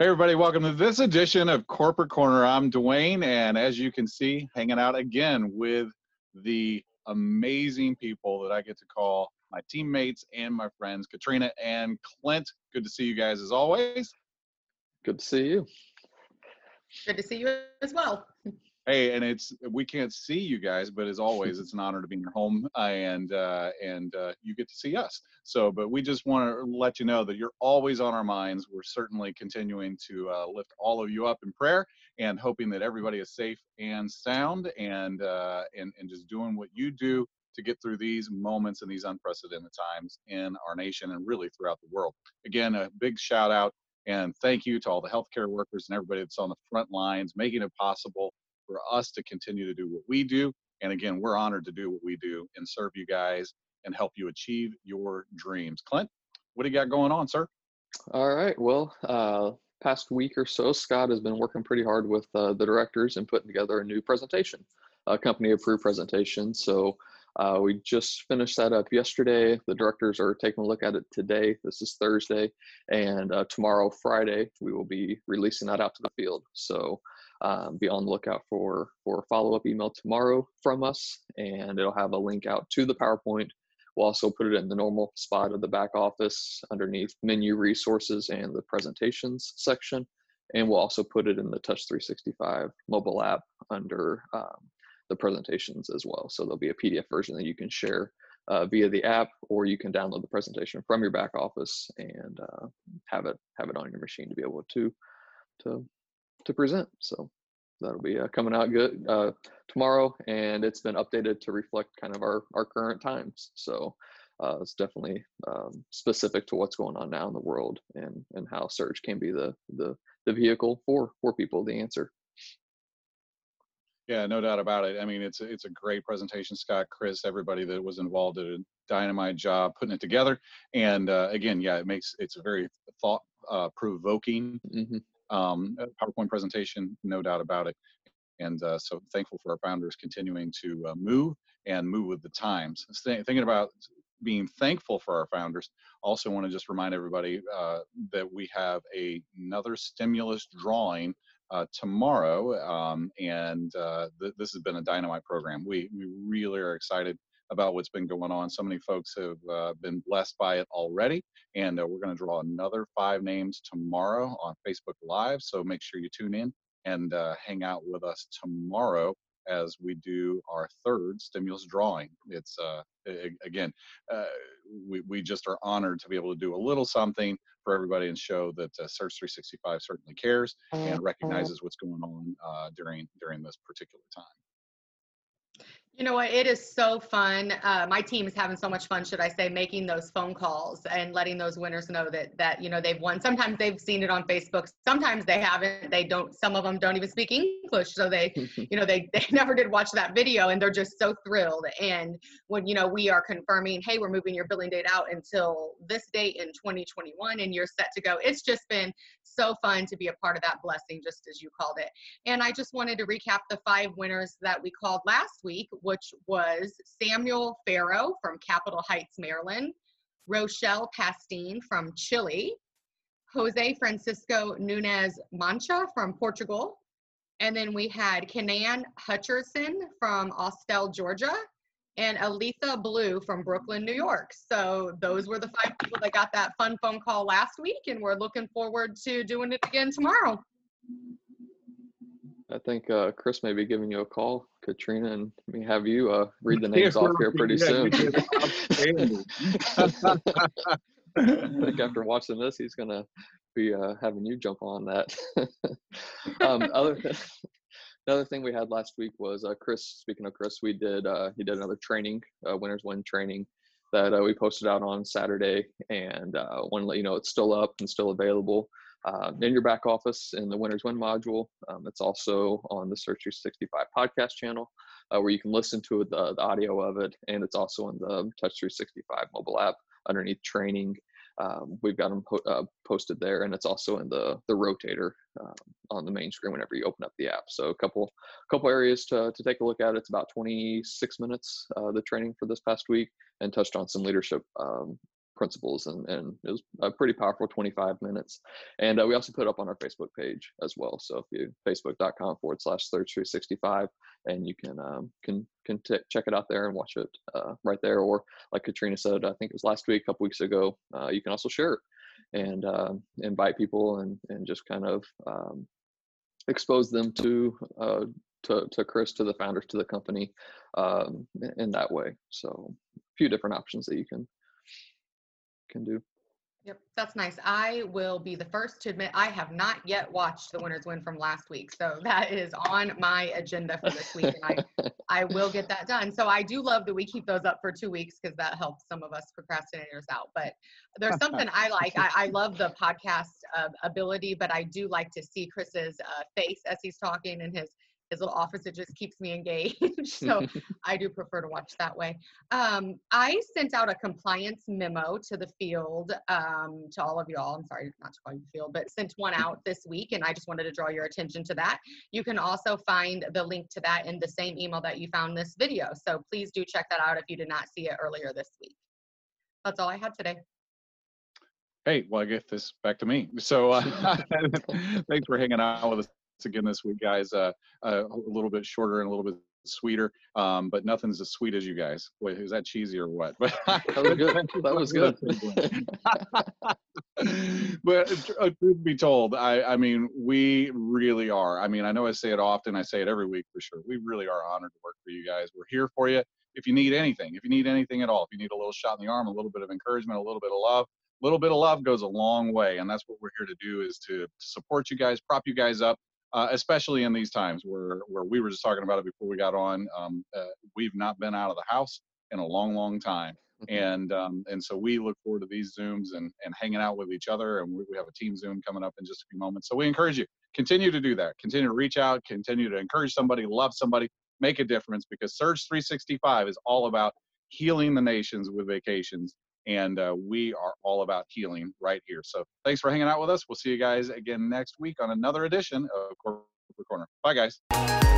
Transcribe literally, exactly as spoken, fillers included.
Hey everybody, welcome to this edition of Corporate Corner. I'm Dwayne, and as you can see, hanging out again with the amazing people that I get to call my teammates and my friends, Katrina and Clint. Good to see you guys as always. Good to see you. Good to see you as well. Hey, and it's, we can't see you guys, but as always, it's an honor to be in your home and uh, and uh, you get to see us. So, but we just want to let you know that you're always on our minds. We're certainly continuing to uh, lift all of you up in prayer and hoping that everybody is safe and sound and uh, and, and just doing what you do to get through these moments and these unprecedented times in our nation and really throughout the world. Again, a big shout out and thank you to all the healthcare workers and everybody that's on the front lines, making it possible for us to continue to do what we do. And again, we're honored to do what we do and serve you guys and help you achieve your dreams. Clint, what do you got going on, sir? All right, well, uh, past week or so, Scott has been working pretty hard with uh, the directors and putting together a new presentation, a company-approved presentation. So uh, we just finished that up yesterday. The directors are taking a look at it today. This is Thursday, and uh, tomorrow, Friday, we will be releasing that out to the field. So Um, be on the lookout for, for a follow-up email tomorrow from us, and it'll have a link out to the PowerPoint. We'll also put it in the normal spot of the back office underneath menu resources and the presentations section, and we'll also put it in the Touch three sixty-five mobile app under um, the presentations as well. So there'll be a P D F version that you can share uh, via the app, or you can download the presentation from your back office and uh, have it have it on your machine to be able to to to present. So that'll be uh, coming out good uh, tomorrow, and it's been updated to reflect kind of our, our current times. So uh, it's definitely um, specific to what's going on now in the world and, and how Surge can be the, the, the vehicle for, for people, the answer. Yeah, no doubt about it. I mean, it's, it's a great presentation, Scott, Chris, everybody that was involved did a dynamite job putting it together. And uh, again, yeah, it makes, it's a very thought uh, provoking mm-hmm. Um, PowerPoint presentation, no doubt about it. And uh, so thankful for our founders continuing to uh, move and move with the times. Thinking about being thankful for our founders, also want to just remind everybody uh, that we have a, another stimulus drawing uh, tomorrow. Um, and uh, th this has been a dynamite program. We, we really are excited about what's been going on. So many folks have uh, been blessed by it already, and uh, we're going to draw another five names tomorrow on Facebook Live, so make sure you tune in and uh, hang out with us tomorrow as we do our third stimulus drawing. It's, uh, again, uh, we, we just are honored to be able to do a little something for everybody and show that uh, Surge three sixty-five certainly cares and recognizes what's going on uh, during, during this particular time. You know what? It is so fun. Uh, my team is having so much fun, should I say, making those phone calls and letting those winners know that, that, you know, they've won. Sometimes they've seen it on Facebook. Sometimes they haven't. They don't, some of them don't even speak English. So they, you know, they, they never did watch that video, and they're just so thrilled. And when, you know, we are confirming, hey, we're moving your billing date out until this date in twenty twenty-one and you're set to go. It's just been so fun to be a part of that blessing, just as you called it. And I just wanted to recap the five winners that we called last week, which was Samuel Farrow from Capitol Heights, Maryland, Rochelle Pastin from Chile, Jose Francisco Nunes Mancha from Portugal, and then we had Kenan Hutcherson from Austell, Georgia, and Aletha Blue from Brooklyn, New York. So those were the five people that got that fun phone call last week, and we're looking forward to doing it again tomorrow. I think uh, Chris may be giving you a call, Katrina, and we have you uh, read the names off here pretty soon. I think after watching this, he's going to be uh, having you jump on that. um, other, another thing we had last week was uh, Chris, speaking of Chris, we did, uh, he did another training, uh, Winners Win training that uh, we posted out on Saturday, and uh, wanted to let you know it's still up and still available. Uh, in your back office in the Winners Win module. Um, it's also on the Search three sixty-five podcast channel uh, where you can listen to the, the audio of it. And it's also in the Touch three sixty-five mobile app underneath training. Um, we've got them po uh, posted there, and it's also in the, the rotator uh, on the main screen whenever you open up the app. So a couple couple areas to, to take a look at. It's about twenty-six minutes, uh, the training for this past week, and touched on some leadership um, principles, and, and it was a pretty powerful twenty-five minutes. And uh, we also put it up on our Facebook page as well. So if you facebook.com forward slash Search three sixty-five, and you can um, can can t check it out there and watch it uh, right there. Or like Katrina said, I think it was last week, a couple weeks ago, uh, you can also share it and uh, invite people and and just kind of um, expose them to uh, to to Chris, to the founders, to the company, um, in that way. So a few different options that you can. Can do. Yep, that's nice. I will be the first to admit I have not yet watched the Winners Win from last week, so that is on my agenda for this week, and I, I will get that done. So I do love that we keep those up for two weeks because that helps some of us procrastinators out. But there's something I like. I, I love the podcast uh, ability, but I do like to see Chris's uh, face as he's talking and his his little office. It just keeps me engaged. So I do prefer to watch that way. Um, I sent out a compliance memo to the field, um, to all of y'all. I'm sorry not to call you the field, but sent one out this week, and I just wanted to draw your attention to that. You can also find the link to that in the same email that you found this video. So please do check that out if you did not see it earlier this week. That's all I had today. Hey, well, I get this back to me. So uh, thanks for hanging out with us again this week, guys. Uh, uh, a little bit shorter and a little bit sweeter, um, but nothing's as sweet as you guys. Wait, is that cheesy or what? But that was good. That was good. But uh, truth be told, I, I mean, we really are. I mean, I know I say it often. I say it every week for sure. We really are honored to work for you guys. We're here for you. If you need anything, if you need anything at all, if you need a little shot in the arm, a little bit of encouragement, a little bit of love, a little bit of love goes a long way. And that's what we're here to do, is to support you guys, prop you guys up. Uh, especially in these times where, where we were just talking about it before we got on, um, uh, we've not been out of the house in a long, long time. Mm-hmm. And um, and so we look forward to these Zooms and, and hanging out with each other. And we, we have a team Zoom coming up in just a few moments. So we encourage you, continue to do that. Continue to reach out, continue to encourage somebody, love somebody, make a difference, because Surge three sixty-five is all about healing the nations with vacations. And uh, we are all about healing right here. So thanks for hanging out with us. We'll see you guys again next week on another edition of Corporate Corner. Bye, guys.